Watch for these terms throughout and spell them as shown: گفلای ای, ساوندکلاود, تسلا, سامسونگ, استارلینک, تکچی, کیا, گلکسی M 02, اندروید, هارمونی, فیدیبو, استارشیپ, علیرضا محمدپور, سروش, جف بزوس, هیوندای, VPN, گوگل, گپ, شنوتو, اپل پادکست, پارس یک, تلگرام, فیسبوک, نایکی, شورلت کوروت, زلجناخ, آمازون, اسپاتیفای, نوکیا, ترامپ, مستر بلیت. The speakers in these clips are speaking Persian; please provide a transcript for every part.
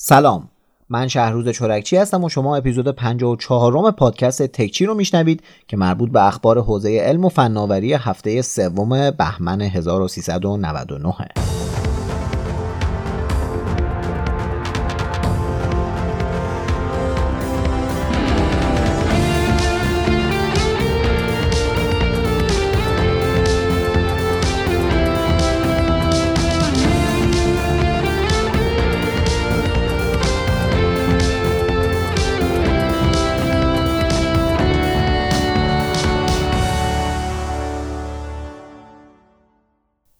سلام، من شهروز چورکچی هستم و شما اپیزود 54 پادکست تکچی رو میشنوید که مربوط به اخبار حوزه علم و فناوری هفته سوم بهمن 1399.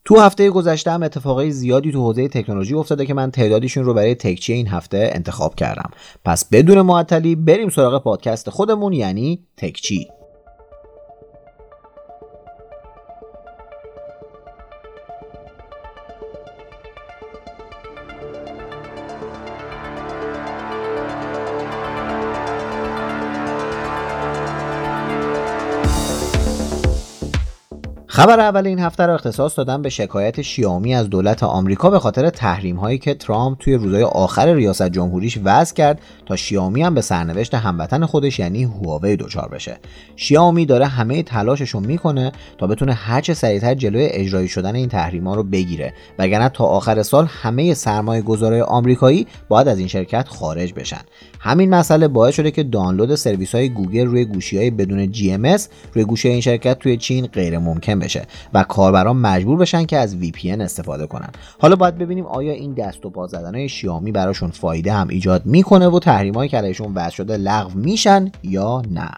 تو هفته گذشته هم اتفاقای زیادی تو حوزه تکنولوژی افتاده که من تعدادشون رو برای تکچی این هفته انتخاب کردم. پس بدون معطلی بریم سراغ پادکست خودمون، یعنی تکچی. خبر اول این هفته را اختصاص دادم به شکایت شیائومی از دولت آمریکا به خاطر تحریم‌هایی که ترامپ توی روزهای آخر ریاست جمهوریش وضع کرد تا شیائومی هم به سرنوشت هموطن خودش یعنی هواوی دچار بشه. شیائومی داره همه تلاشش رو میکنه تا بتونه هر چه سریعتر جلوی اجرایی شدن این تحریم‌ها رو بگیره، وگرنه تا آخر سال همه سرمایه‌گذارای آمریکایی باید از این شرکت خارج بشن. همین مسئله باعث شده که دانلود سرویس‌های گوگل روی گوشی‌های بدون GMS روی گوشی این شرکت توی چین غیر ممکن و کاربران مجبور بشن که از VPN استفاده کنن. حالا باید ببینیم آیا این دست و پا زدنای شیائومی براشون فایده هم ایجاد میکنه و تحریمایی که علیشون وضع شده لغو میشن یا نه.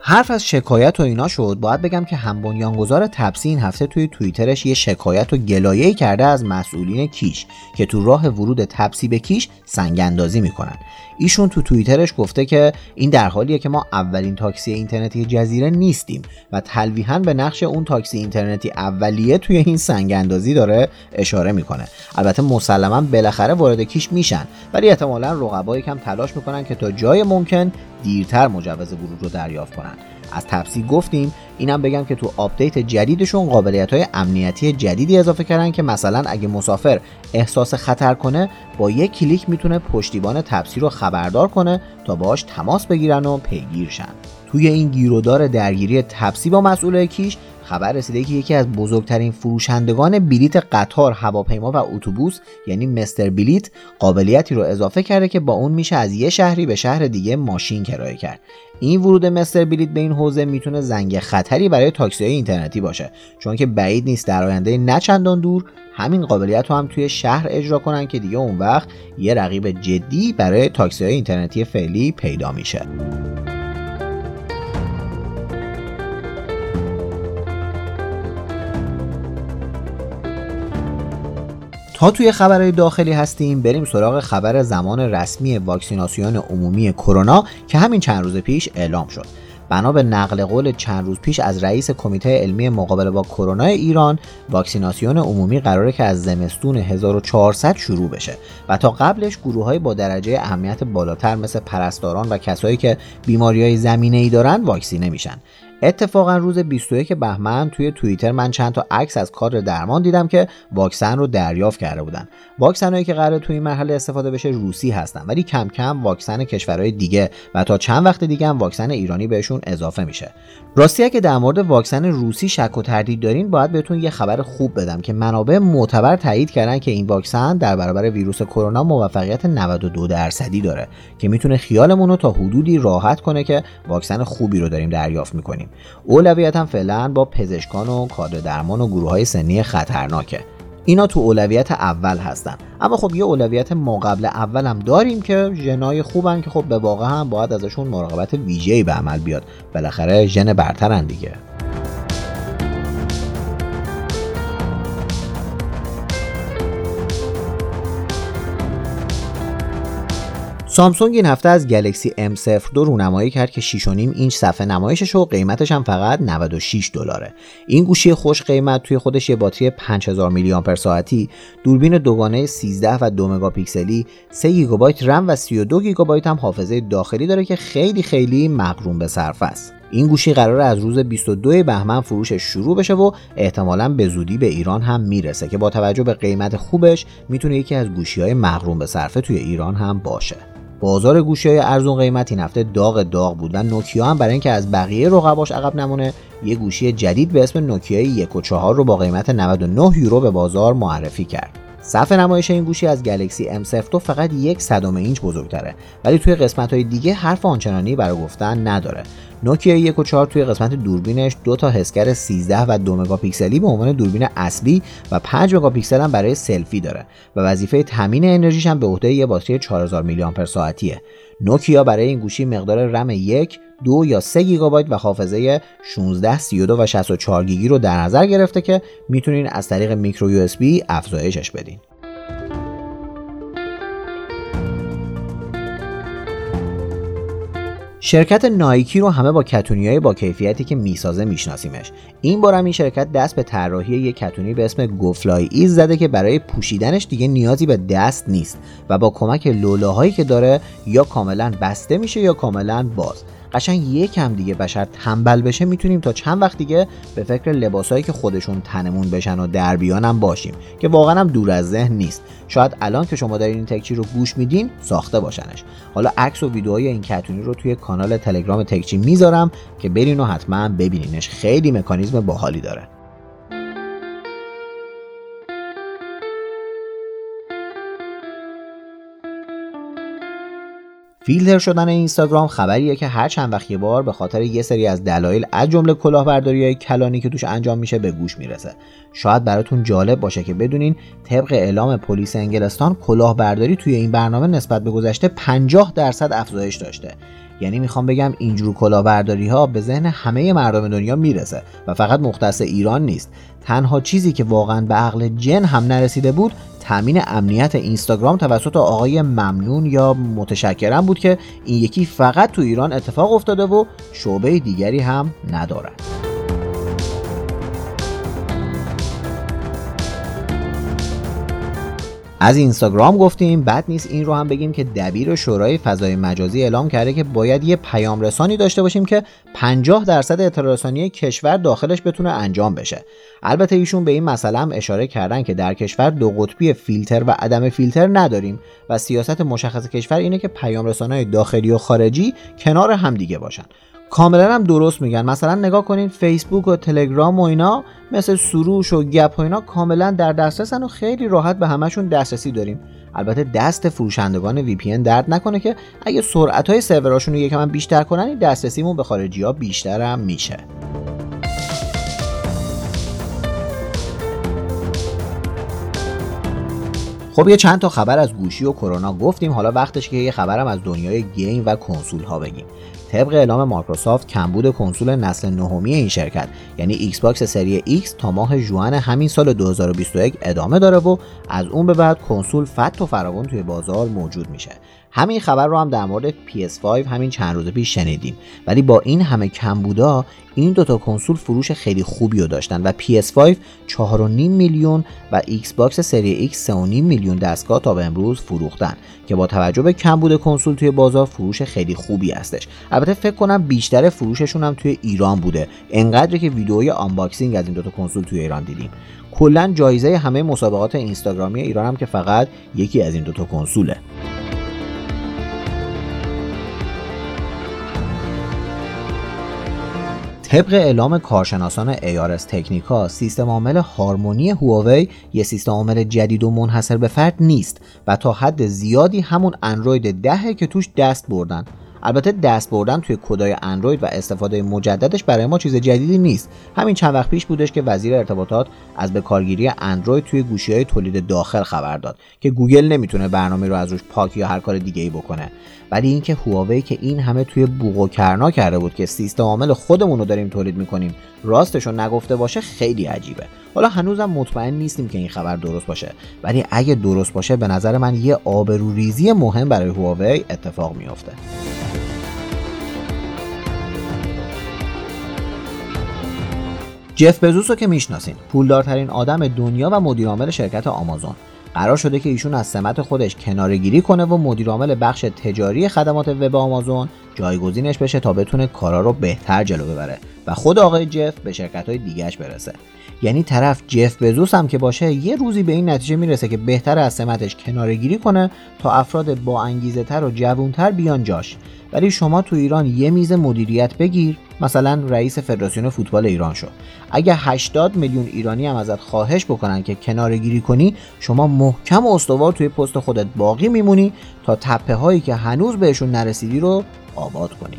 حرف از شکایت و اینا شد، باید بگم که هم بنیانگذار تبسی این هفته توی توییترش یه شکایت و گلایه‌ای کرده از مسئولین کیش که تو راه ورود تبسی به کیش سنگ اندازی میکنن. ایشون تو توییترش گفته که این در حالیه که ما اولین تاکسی اینترنتی جزیره نیستیم و تلویحاً به نقش اون تاکسی اینترنتی اولیه توی این سنگ اندازی داره اشاره میکنه. البته مسلماً بالاخره وارد کیش میشن، ولی احتمالاً رقبا یکم تلاش میکنن که تا جای ممکن دیرتر مجوز ورود رو دریافت کنن. از تبسی گفتیم، اینم بگم که تو آپدیت جدیدشون قابلیت‌های امنیتی جدیدی اضافه کردن که مثلا اگه مسافر احساس خطر کنه با یک کلیک میتونه پشتیبان تبسی رو خبردار کنه تا باهاش تماس بگیرن و پیگیر شن. توی این گیرودار درگیری تبسی با مسئولای کیش خبر رسیده که یکی از بزرگترین فروشندگان بلیت قطار، هواپیما و اتوبوس یعنی مستر بلیت قابلیتی رو اضافه کرده که با اون میشه از یه شهری به شهر دیگه ماشین کرایه کرد. این ورود مستر بلیت به این حوزه میتونه زنگ خطری برای تاکسی‌های اینترنتی باشه، چون که بعید نیست در آینده نه چندان دور همین قابلیت رو هم توی شهر اجرا کنن که دیگه اون وقت یه رقیب جدی برای تاکسی‌های اینترنتی فعلی پیدا میشه. تا توی خبرهای داخلی هستیم، بریم سراغ خبر زمان رسمی واکسیناسیون عمومی کرونا که همین چند روز پیش اعلام شد. بنا به نقل قول چند روز پیش از رئیس کمیته علمی مقابله با کرونا ایران، واکسیناسیون عمومی قراره که از زمستون 1400 شروع بشه و تا قبلش گروه‌های با درجه اهمیت بالاتر مثل پرستاران و کسایی که بیماری‌های زمینه‌ای دارن واکسینه میشن. اتفاقا روز 21 بهمن توی توییتر من چند تا عکس از کار درمان دیدم که واکسن رو دریافت کرده بودن. واکسنایی که قراره توی این مرحله استفاده بشه روسی هستن، ولی کم کم واکسن کشورهای دیگه و تا چند وقت دیگه هم واکسن ایرانی بهشون اضافه میشه. راستیه که در مورد واکسن روسی شک و تردید دارین، باید بهتون یه خبر خوب بدم که منابع معتبر تایید کردن که این واکسن در برابر ویروس کرونا موفقیت 92% داره که میتونه خیالمون رو تا حدودی راحت کنه که واکسن خوبی رو داریم دریافت می‌کنیم. اولویت هم فعلا با پزشکان و کادر درمان و گروه‌های سنی خطرناکه. اینا تو اولویت اول هستن، اما خب یه اولویت ماقبل اول هم داریم که ژنای خوبن که خب به واقع هم باید ازشون مراقبت ویژه‌ای به عمل بیاد، بالاخره ژن برترن دیگه. سامسونگ این هفته از گلکسی M 02 رونمایی کرد که 6.5 اینچ صفحه نمایشش و قیمتش هم فقط $96. این گوشی خوش قیمت توی خودش یه باتری 5000 میلی آمپر ساعتی، دوربین دوگانه 13 و 2 مگاپیکسلی، 3 گیگابایت رم و 32 گیگابایت هم حافظه داخلی داره که خیلی مغروم به صرفه است. این گوشی قراره از روز 22 بهمن فروشش شروع بشه و احتمالاً به زودی به ایران هم میرسه که با توجه به قیمت خوبش میتونه یکی از گوشی‌های مغروم به صرفه توی ایران هم باشه. بازار گوشی‌های ارزون قیمت این هفته داغ بودن. نوکیا هم برای اینکه از بقیه رقباش عقب نمونه، یه گوشی جدید به اسم نوکیای 104 رو با قیمت 99 یورو به بازار معرفی کرد. صفحه نمایش این گوشی از گلکسی M 02 فقط 0.01 اینچ بزرگتره، ولی توی قسمت‌های دیگه حرف آنچنانی برای گفتن نداره. نوکیا 104 توی قسمت دوربینش 2 تا حسگر 13 و 2 مگاپیکسلی به عنوان دوربین اصلی و 5 مگاپیکسل هم برای سلفی داره و وظیفه تامین انرژیش هم به عهده یه باتری 4000 میلی آمپر ساعتیه. نوکیا برای این گوشی مقدار رم 1 2 یا 3 گیگابایت و حافظه 16 32 و 64 گیگی رو در نظر گرفته که میتونین از طریق میکرو یو اس بی افزایشش بدین. شرکت نایکی رو همه با کتونی‌های با کیفیتی که میسازه میشناسیمش. این بار هم این شرکت دست به طراحی یک کتونی به اسم گفلای ای زده که برای پوشیدنش دیگه نیازی به دست نیست و با کمک لوله‌هایی که داره یا کاملا بسته میشه یا کاملا باز. قشنگ یکم دیگه بشر تنبل بشه میتونیم تا چند وقت دیگه به فکر لباسایی که خودشون تنمون بشن و در بیانم باشیم که واقعا هم دور از ذهن نیست. شاید الان که شما دارین این تکچی رو گوش میدین ساخته باشنش. حالا عکس و ویدیوهای این کتونی رو توی کانال تلگرام تکچی میذارم که برین و حتما ببینینش، خیلی مکانیزم باحالی داره. فیلتر شدن اینستاگرام خبریه که هر چند وقت یک بار به خاطر یه سری از دلایل از جمله کلاهبرداری‌های کلانی که توش انجام میشه به گوش میرسه. شاید براتون جالب باشه که بدونین طبق اعلام پلیس انگلستان کلاهبرداری توی این برنامه نسبت به گذشته 50% افزایش داشته. یعنی میخوام بگم اینجور کلاهبرداری‌ها به ذهن همه مردم دنیا میرسه و فقط مختص ایران نیست. تنها چیزی که واقعاً به عقل جن هم نرسیده بود تامین امنیت اینستاگرام توسط آقای ممنون یا متشکرم بود که این یکی فقط تو ایران اتفاق افتاده و شعبه دیگری هم ندارد. از اینستاگرام گفتیم، بد نیست این رو هم بگیم که دبیر شورای فضای مجازی اعلام کرده که باید یه پیام رسانی داشته باشیم که 50% اطلاع رسانی کشور داخلش بتونه انجام بشه. البته ایشون به این مسئله هم اشاره کردن که در کشور دو قطبی فیلتر و عدم فیلتر نداریم و سیاست مشخص کشور اینه که پیام رسانای داخلی و خارجی کنار هم دیگه باشن. کاملا هم درست میگن. مثلا نگاه کنین فیسبوک و تلگرام و اینا مثل سروش و گپ و اینا کاملا در دسترسن و خیلی راحت به همشون دسترسی داریم. البته دست فروشندگان وی پی ان درد نکنه که اگه سرعت‌های سروراشون رو یکم بیشتر کنن این دسترسیمون به خارجی‌ها بیشتر هم میشه. خب یه چند تا خبر از گوشی و کرونا گفتیم، حالا وقتش که یه خبرم از دنیای گیم و کنسول ها بگیم. طبق اعلام مایکروسافت کمبود کنسول نسل نهمی این شرکت یعنی ایکس باکس سری ایکس تا ماه ژوئن همین سال 2021 ادامه داره و از اون به بعد کنسول فت و فراوان توی بازار موجود میشه. همین خبر رو هم در مورد PS5 همین چند روز پیش شنیدیم، ولی با این همه کمبودا این دوتا کنسول فروش خیلی خوبی رو داشتن و PS5 4.5 میلیون و ایکس باکس سری X 3.5 میلیون دستگاه تا به امروز فروختن که با توجه به کمبود کنسول توی بازار فروش خیلی خوبی هستش. البته فکر کنم بیشتر فروششون هم توی ایران بوده، انقدر که ویدئوی آنباکسینگ از این دوتا کنسول توی ایران دیدیم. کلا جایزه همه مسابقات اینستاگرامی ایران هم که فقط یکی از این دوتا کنسوله. طبق اعلام کارشناسان ARS تکنیکا سیستم عامل هارمونی هواوی یه سیستم عامل جدید و منحصر به فرد نیست و تا حد زیادی همون اندروید 10 که توش دست بردن. البته دست بردن توی کدای اندروید و استفاده مجددش برای ما چیز جدیدی نیست. همین چند وقت پیش بودش که وزیر ارتباطات از به کارگیری اندروید توی گوشی‌های تولید داخل خبر داد که گوگل نمیتونه برنامه رو از روش پاک یا هر کار دیگه‌ای بکنه. ولی اینکه هواوی که این همه توی بوق و کرنا کرده بود که سیستم عامل خودمون رو داریم تولید می‌کنیم راستش رو نگفته باشه خیلی عجیبه. حالا هنوزم مطمئن نیستیم که این خبر درست باشه، ولی اگه درست باشه به نظر من یه آبروریزی مهم برای هواوی اتفاق می‌افته. جف بزوس رو که میشناسین، پولدارترین آدم دنیا و مدیر عامل شرکت آمازون. قرار شده که ایشون از سمت خودش کناره‌گیری کنه و مدیر عامل بخش تجاری خدمات وب آمازون جایگزینش بشه تا بتونه کارا رو بهتر جلو ببره و خود آقای جف به شرکت‌های دیگه‌اش برسه. یعنی طرف جف بزوس هم که باشه یه روزی به این نتیجه میرسه که بهتره از سمتش کناره‌گیری کنه تا افراد با انگیزه‌تر و جوان‌تر بیان جاش. ولی شما تو ایران یه میز مدیریت بگیر، مثلا رئیس فدراسیون فوتبال ایران شو. اگه 80 میلیون ایرانی هم ازت خواهش بکنن که کناره‌گیری کنی، شما محکم و استوار توی پست خودت باقی میمونی تا تپه‌هایی که هنوز بهشون نرسیدی رو آباد کنی.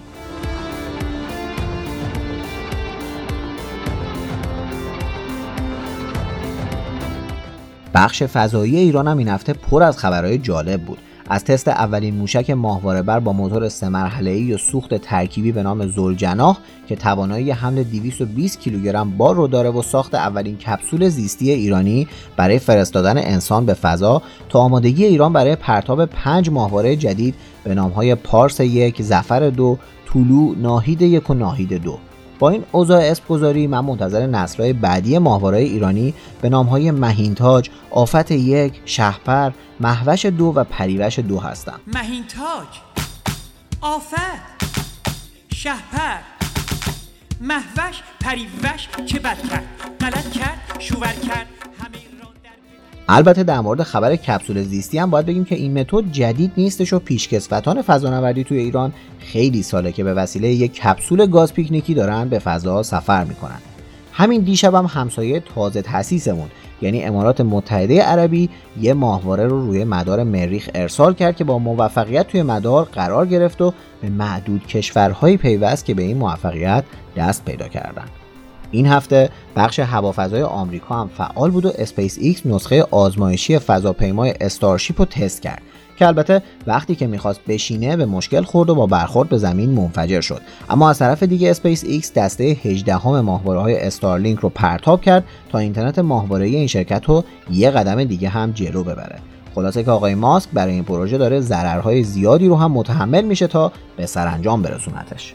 بخش فضایی ایران هم این هفته پر از خبرهای جالب بود. از تست اولین موشک ماهواره بر با موتور 3 مرحله‌ای و سوخت ترکیبی به نام زلجناخ که توانایی حمل 220 کیلوگرم بار رو داره و ساخت اولین کپسول زیستی ایرانی برای فرستادن انسان به فضا تا آمادگی ایران برای پرتاب 5 ماهواره جدید به نام‌های پارس یک، زفر دو، طلوع، ناهید یک و ناهید دو. با این اوضاع اسم‌گذاری من منتظر نسل‌های بعدی ماهواره‌های ایرانی به نام‌های مهینتاج، آفت یک، شهپر، مهوش دو و پریوش دو هستم. مهینتاج، آفت، شهپر، مهوش، پریوش که بد کرد، غلط کرد، شوور کرد. البته در مورد خبر کپسول زیستی هم باید بگیم که این متد جدید نیستش و پیشکسوتان فضانوردی توی ایران خیلی ساله که به وسیله یک کپسول گاز پیکنیکی دارن به فضا سفر میکنن. همین دیشب هم همسایه تازه تأسیسمون یعنی امارات متحده عربی یه ماهواره رو روی مدار مریخ ارسال کرد که با موفقیت توی مدار قرار گرفت و به معدود کشورهای پیوست که به این موفقیت دست پیدا کردن. این هفته بخش هوافضای آمریکا هم فعال بود و اسپیس ایکس نسخه آزمایشی فضاپیمای استارشیپ رو تست کرد که البته وقتی که میخواست بشینه به مشکل خورد و با برخورد به زمین منفجر شد. اما از طرف دیگه اسپیس ایکس دسته 18 ماهواره‌های استارلینک رو پرتاب کرد تا اینترنت ماهواره‌ای این شرکت رو یه قدم دیگه هم جلو ببره. خلاصه که آقای ماسک برای این پروژه داره ضررهای زیادی رو هم متحمل میشه تا به سرانجام برسونتش.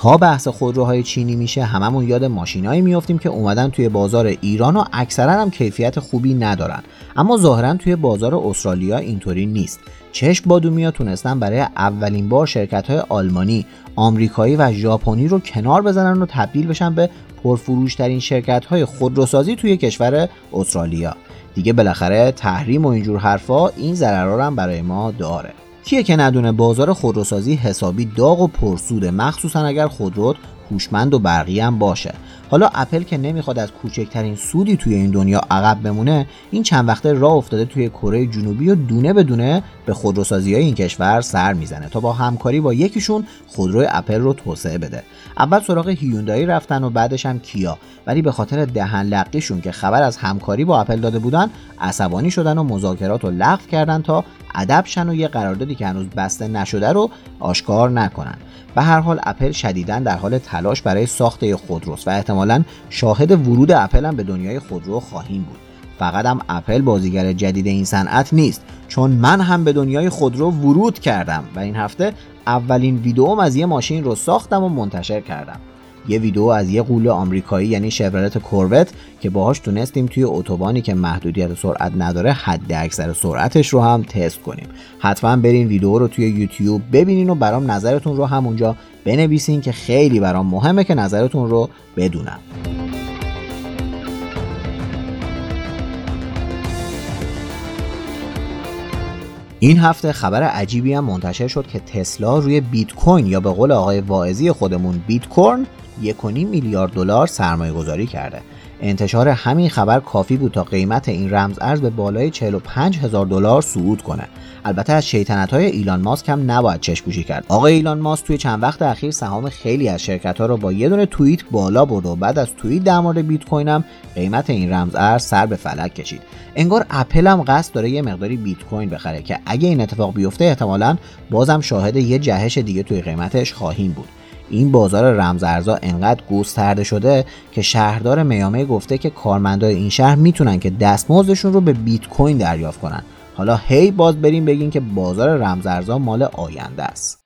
تا بحث خودروهای چینی میشه هممون یاد ماشینایی میافتیم که اومدن توی بازار ایران و اکثرا هم کیفیت خوبی ندارن، اما ظاهرا توی بازار استرالیا اینطوری نیست. چشم بادومیا تونستن برای اولین بار شرکت‌های آلمانی، آمریکایی و ژاپنی رو کنار بزنن و تبدیل بشن به پرفروش‌ترین شرکت‌های خودروسازی توی کشور استرالیا. دیگه بالاخره تحریم و اینجور حرفا این ضررا هم برای ما داره. کیه که ندونه بازار خودروسازی حسابی داغ و پرسوده، مخصوصا اگر خودروت هوشمند و برقی هم باشه. حالا اپل که نمیخواد از کوچکترین سودی توی این دنیا عقب بمونه، این چند وقته راه افتاده توی کره جنوبی و دونه به دونه به خودروسازی‌های این کشور سر میزنه تا با همکاری با یکیشون خودروی اپل رو توسعه بده. اول سراغ هیوندای رفتن و بعدش هم کیا، ولی به خاطر دهن لقیشون که خبر از همکاری با اپل داده بودن عصبانی شدن و مذاکرات رو لغو کردن تا ادب شن و یه قراردادی که هنوز بسته نشده رو آشکار نکنن. به هر حال اپل شدیداً در حال تلاش برای ساخت خودروست و احتمالاً شاهد ورود اپل هم به دنیای خودرو خواهیم بود. فقط هم اپل بازیگر جدید این صنعت نیست، چون من هم به دنیای خودرو ورود کردم و این هفته اولین ویدئوم از یه ماشین رو ساختم و منتشر کردم. یه ویدئو از یه غول آمریکایی یعنی شورلت کوروت که باهاش تونستیم توی اتوبانی که محدودیت سرعت نداره حد اکثر سرعتش رو هم تست کنیم. حتما برین ویدئو رو توی یوتیوب ببینین و برام نظرتون رو همونجا بنویسین که خیلی برام مهمه که نظرتون رو بدونم. این هفته خبر عجیبی هم منتشر شد که تسلا روی بیت کوین یا به قول آقای واعظی خودمون بیت کوین 1.5 میلیارد دلار سرمایه گذاری کرده. انتشار همین خبر کافی بود تا قیمت این رمز ارز به بالای 45,000 دلار صعود کنه. البته از شیطنت‌های ایلان ماسک هم نباید چشم پوشی کرد. آقای ایلان ماسک توی چند وقت اخیر سهام خیلی از شرکت‌ها رو با یه دونه توییت بالا برد و بعد از توییت در مورد بیت کوین هم قیمت این رمز ارز سر به فلک کشید. انگار اپل هم قصد داره یه مقداری بیت کوین بخره که اگه این اتفاق بیفته احتمالاً بازم شاهد یه جهش دیگه توی قیمتش خواهیم بود. این بازار رمزارزها انقدر گسترده شده که شهردار میامی گفته که کارمندای این شهر میتونن که دستمزدشون رو به بیت کوین دریافت کنن. حالا هی باز بریم بگین که بازار رمزارزها مال آینده است.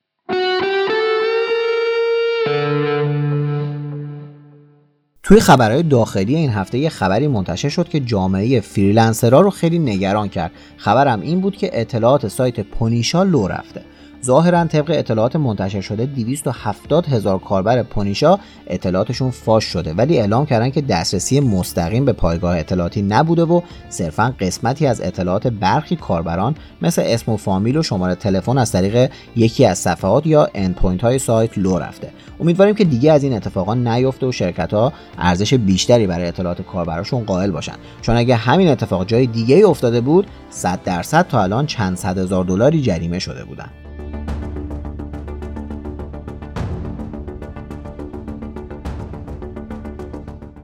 توی خبرهای داخلی این هفته یه خبری منتشر شد که جامعه فریلنسرها رو خیلی نگران کرد. خبرم این بود که اطلاعات سایت پونیشا لو رفته. ظاهراً طبق اطلاعات منتشر شده 270,000 کاربر پونیشا اطلاعاتشون فاش شده، ولی اعلام کردن که دسترسی مستقیم به پایگاه اطلاعاتی نبوده و صرفاً قسمتی از اطلاعات برخی کاربران مثل اسم و فامیل و شماره تلفن از طریق یکی از صفحات یا اندپوینت های سایت لو رفته. امیدواریم که دیگه از این اتفاقا نیفته و شرکت‌ها ارزش بیشتری برای اطلاعات کاربراشون قائل باشن، چون اگه همین اتفاق جای دیگه‌ای افتاده بود 100% تا الان چند صد هزار دلاری جریمه شده بودن.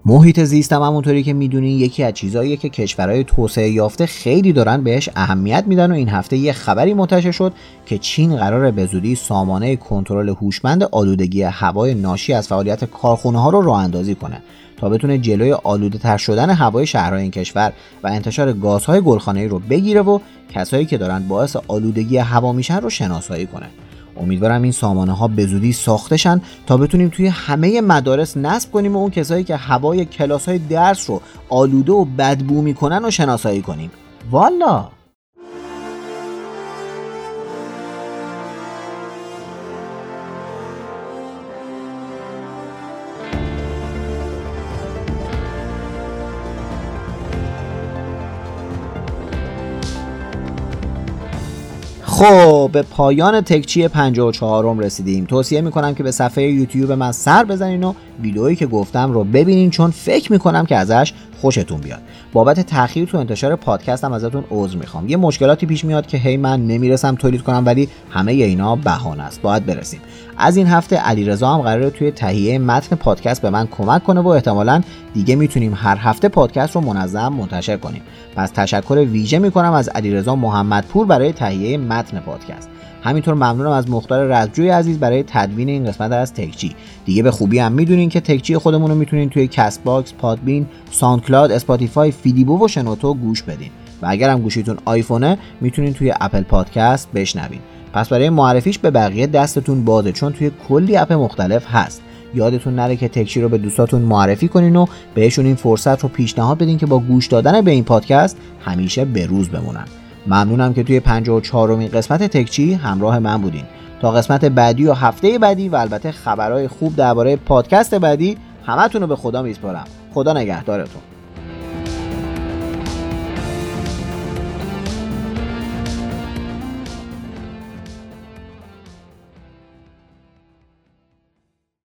محیط زیست هم همونطوری که میدونین یکی از چیزاییه که کشورهای توسعه یافته خیلی دارن بهش اهمیت میدن و این هفته یه خبری منتشر شد که چین قراره به زودی سامانه کنترل هوشمند آلودگی هوای ناشی از فعالیت کارخونه ها رو راه اندازی کنه تا بتونه جلوی آلوده تر شدن هوای شهرهای این کشور و انتشار گازهای گلخانه‌ای رو بگیره و کسایی که دارن باعث آلودگی هوا میشن رو شناسایی کنه. امیدوارم این سامانه ها به زودی ساخته شن تا بتونیم توی همه مدارس نصب کنیم و اون کسایی که هوای کلاس های درس رو آلوده و بدبو میکنن رو شناسایی کنیم. والا خب به پایان تکچی 54م رسیدیم. توصیه میکنم که به صفحه یوتیوب من سر بزنین و ویدئویی که گفتم رو ببینین، چون فکر میکنم که ازش خوشتون بیاد. بابت تأخیر تو انتشار پادکستم ازتون عذر میخوام. یه مشکلاتی پیش میاد که هی من نمیرسم تولید کنم، ولی همه اینا بهانه است. باید برسیم. از این هفته علیرضا هم قراره توی تهیه متن پادکست به من کمک کنه و احتمالاً دیگه میتونیم هر هفته پادکست رو منظم منتشر کنیم. پس تشکر ویژه میکنم از علیرضا محمدپور برای تهیه متن پادکست. همینطور ممنونم از مختار رزجوی عزیز برای تدوین این قسمت از تکچی. دیگه به خوبی هم میدونین که تکچی خودمون رو میتونین توی کست باکس، پادبین، ساوندکلاود، اسپاتیفای، فیدیبو و شنوتو گوش بدین و اگر هم گوشیتون آیفونه میتونین توی اپل پادکست بشنوین. پس برای معرفیش به بقیه دستتون بازه، چون توی کلی اپ مختلف هست. یادتون نره که تکچی رو به دوستاتون معرفی کنین و بهشون این فرصت رو پیشنهاد بدین که با گوش دادن به این پادکست همیشه به روز بمونن. ممنونم که توی 54مین قسمت تکچی همراه من بودین. تا قسمت بعدی و هفته بعدی و البته خبرهای خوب درباره پادکست بعدی همتون رو به خدا میسپارم. خدا نگهدارتون.